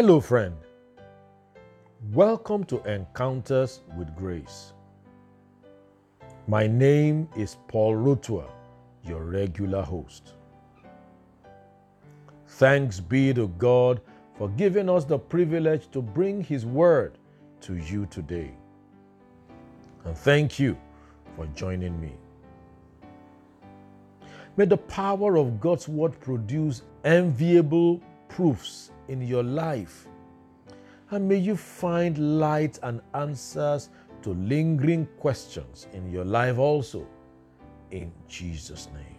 Hello friend, welcome to Encounters with Grace. My name is Paul Rutwa, your regular host. Thanks be to God for giving us the privilege to bring His Word to you today. And thank you for joining me. May the power of God's Word produce enviable proofs in your life, and may you find light and answers to lingering questions in your life also, in Jesus' name.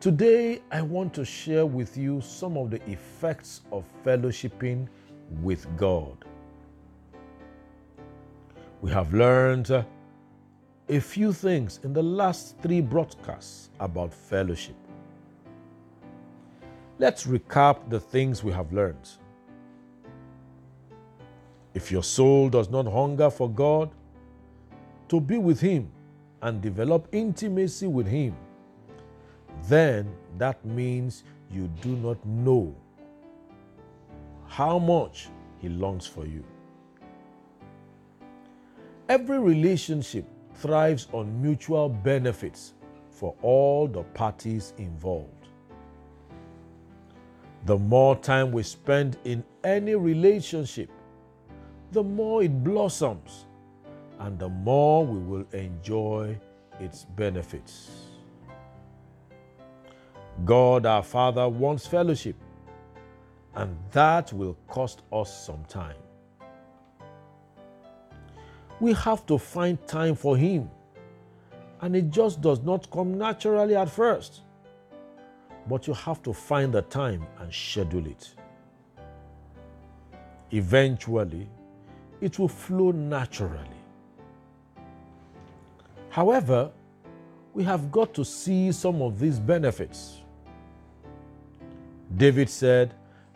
Today, I want to share with you some of the effects of fellowshipping with God. We have learned a few things in the last three broadcasts about fellowship. Let's recap the things we have learned. If your soul does not hunger for God, to be with Him and develop intimacy with Him, then that means you do not know how much He longs for you. Every relationship thrives on mutual benefits for all the parties involved. The more time we spend in any relationship, the more it blossoms and the more we will enjoy its benefits. God our Father wants fellowship, and that will cost us some time. We have to find time for Him, and it just does not come naturally at first. But you have to find the time and schedule it. Eventually, it will flow naturally. However, we have got to see some of these benefits. David said,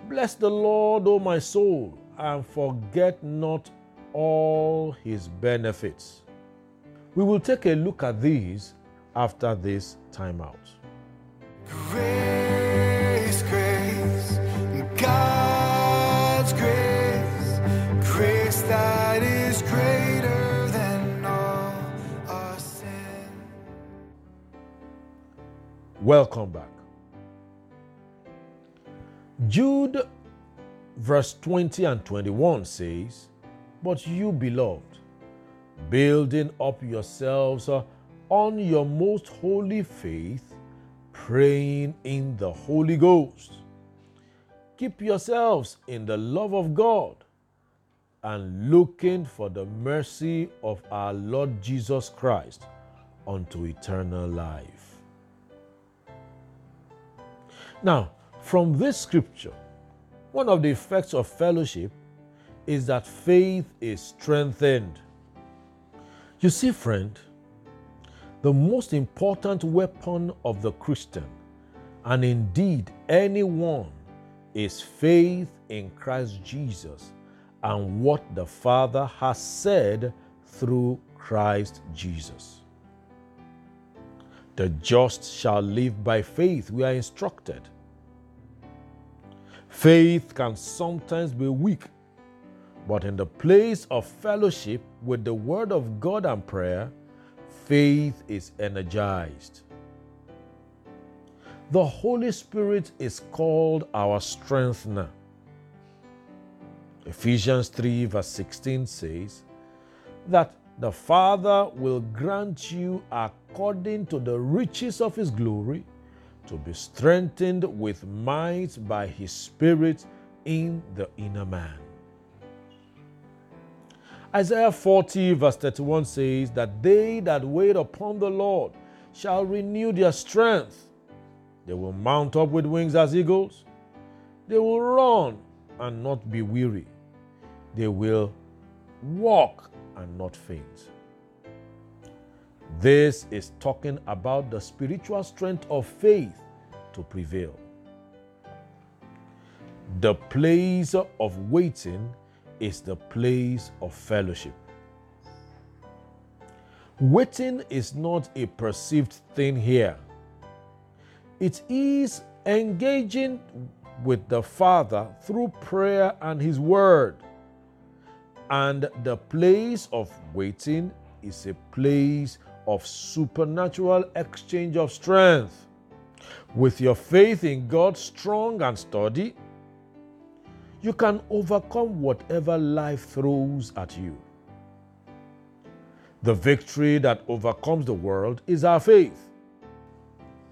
"Bless the Lord, O my soul, and forget not all His benefits." We will take a look at these after this time out. Grace, grace, God's grace, grace that is greater than all our sin. Welcome back. Jude verse 20 and 21 says, "But you, beloved, building up yourselves on your most holy faith, praying in the Holy Ghost. Keep yourselves in the love of God and looking for the mercy of our Lord Jesus Christ unto eternal life." Now, from this scripture, one of the effects of fellowship is that faith is strengthened. You see, friend, the most important weapon of the Christian, and indeed anyone, is faith in Christ Jesus and what the Father has said through Christ Jesus. The just shall live by faith, we are instructed. Faith can sometimes be weak, but in the place of fellowship with the Word of God and prayer, faith is energized. The Holy Spirit is called our strengthener. Ephesians 3 verse 16 says that the Father will grant you according to the riches of His glory to be strengthened with might by His Spirit in the inner man. Isaiah 40 verse 31 says that they that wait upon the Lord shall renew their strength. They will mount up with wings as eagles. They will run and not be weary. They will walk and not faint. This is talking about the spiritual strength of faith to prevail. The place of waiting is the place of fellowship. Waiting is not a perceived thing here. It is engaging with the Father through prayer and His Word. And the place of waiting is a place of supernatural exchange of strength. With your faith in God strong and sturdy, you can overcome whatever life throws at you. The victory that overcomes the world is our faith.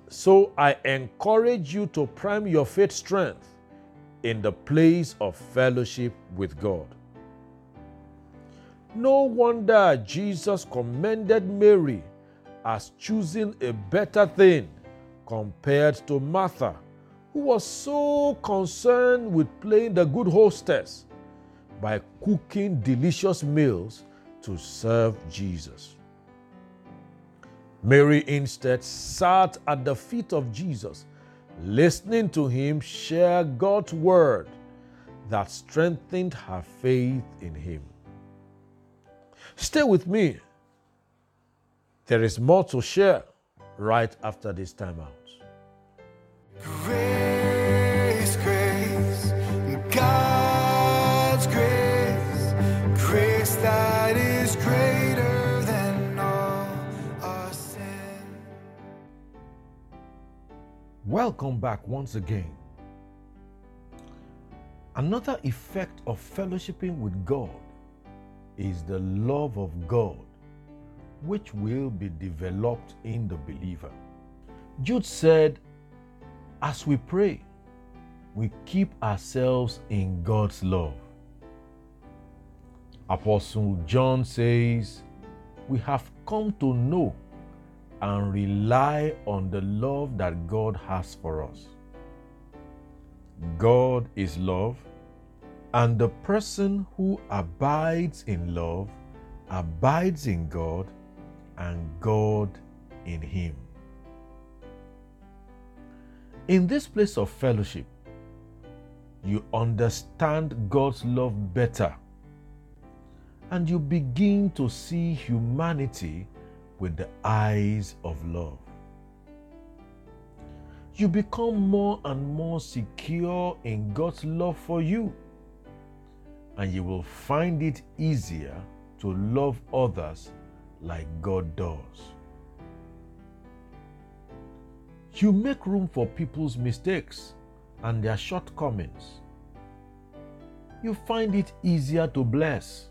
So I encourage you to prime your faith strength in the place of fellowship with God. No wonder Jesus commended Mary as choosing a better thing compared to Martha, who was so concerned with playing the good hostess by cooking delicious meals to serve Jesus. Mary instead sat at the feet of Jesus, listening to him share God's word that strengthened her faith in him. Stay with me. There is more to share right after this time out. Grace, grace, God's grace, grace that is greater than all our sin. Welcome back once again. Another effect of fellowshipping with God is the love of God, which will be developed in the believer. Jude said, as we pray, we keep ourselves in God's love. Apostle John says, we have come to know and rely on the love that God has for us. God is love, and the person who abides in love abides in God and God in him. In this place of fellowship, you understand God's love better, and you begin to see humanity with the eyes of love. You become more and more secure in God's love for you, and you will find it easier to love others like God does. You make room for people's mistakes and their shortcomings. You find it easier to bless.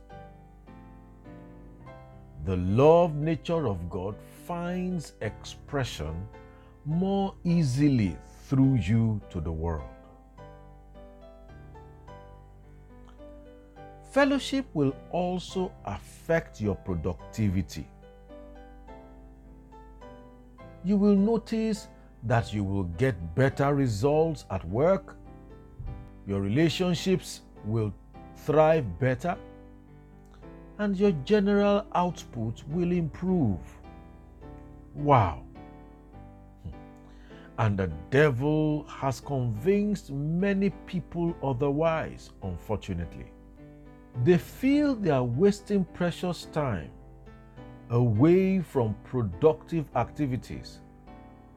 The love nature of God finds expression more easily through you to the world. Fellowship will also affect your productivity. You will notice that you will get better results at work. Your relationships will thrive better, and your general output will improve. Wow! And the devil has convinced many people otherwise, unfortunately. They feel they are wasting precious time away from productive activities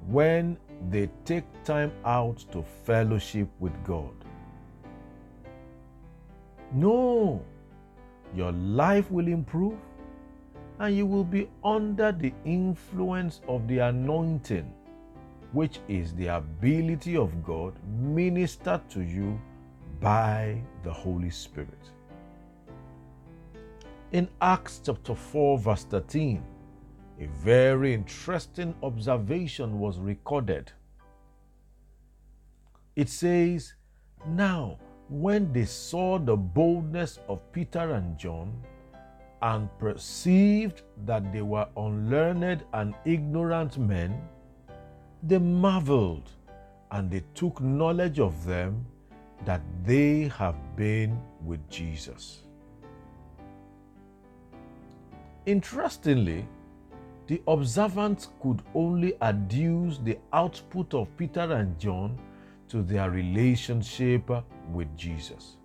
when they take time out to fellowship with God. No, your life will improve, and you will be under the influence of the anointing, which is the ability of God ministered to you by the Holy Spirit. In Acts chapter 4, verse 13, a very interesting observation was recorded. It says, now, when they saw the boldness of Peter and John and perceived that they were unlearned and ignorant men, they marveled, and they took knowledge of them that they have been with Jesus. Interestingly, the observants could only adduce the output of Peter and John to their relationship with Jesus.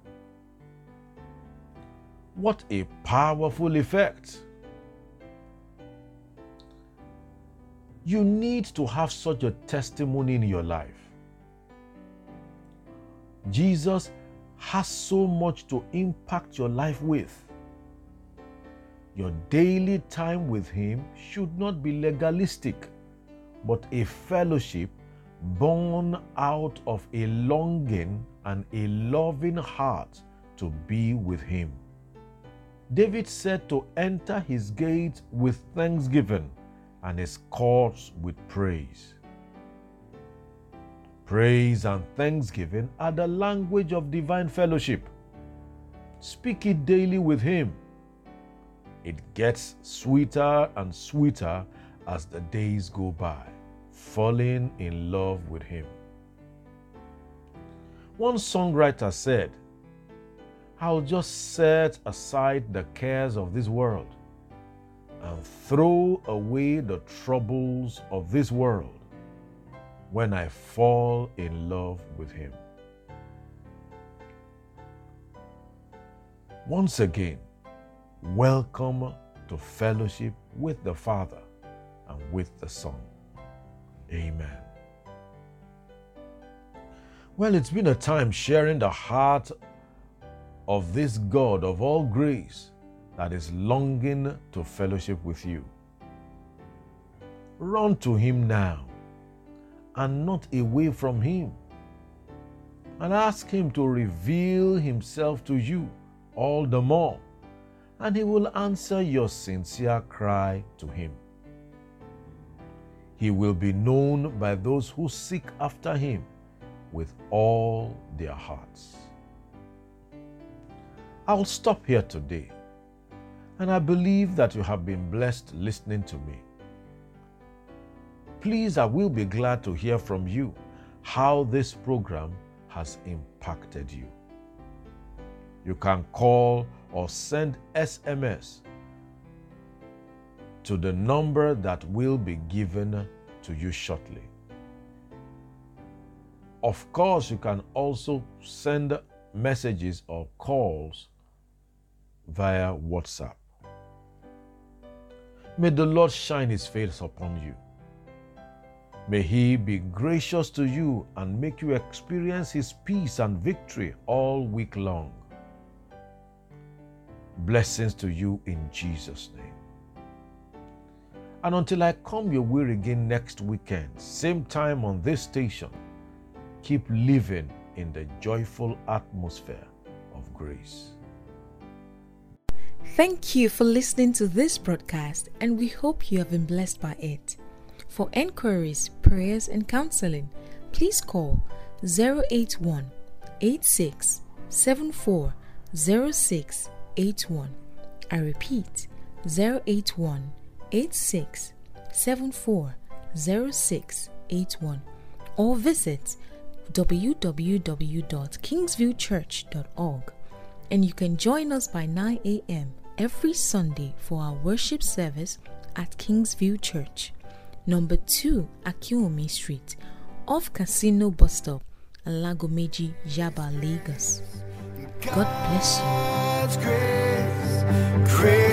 What a powerful effect! You need to have such a testimony in your life. Jesus has so much to impact your life with. Your daily time with Him should not be legalistic, but a fellowship born out of a longing and a loving heart to be with Him. David said to enter His gates with thanksgiving and His courts with praise. Praise and thanksgiving are the language of divine fellowship. Speak it daily with Him. It gets sweeter and sweeter as the days go by, falling in love with Him. One songwriter said, "I'll just set aside the cares of this world and throw away the troubles of this world when I fall in love with Him." Once again, welcome to fellowship with the Father and with the Son. Amen. Well, it's been a time sharing the heart of this God of all grace that is longing to fellowship with you. Run to Him now and not away from Him, and ask Him to reveal Himself to you all the more, and He will answer your sincere cry to Him. He will be known by those who seek after Him with all their hearts. I'll stop here today, and I believe that you have been blessed listening to me. Please, I will be glad to hear from you how this program has impacted you. You can call or send SMS to the number that will be given to you shortly. Of course, you can also send messages or calls via WhatsApp. May the Lord shine His face upon you. May He be gracious to you and make you experience His peace and victory all week long. Blessings to you in Jesus' name. And until I come your way again next weekend, same time on this station, keep living in the joyful atmosphere of grace. Thank you for listening to this broadcast, and we hope you have been blessed by it. For enquiries, prayers, and counseling, please call 081-8674-0681. I repeat, 081-8674-0681, or visit www.kingsviewchurch.org, and you can join us by 9 a.m. every Sunday for our worship service at Kingsview Church, number 2 Akiomi Street, off Casino Bus Stop, Lagomeji, Jaba, Lagos. God bless you.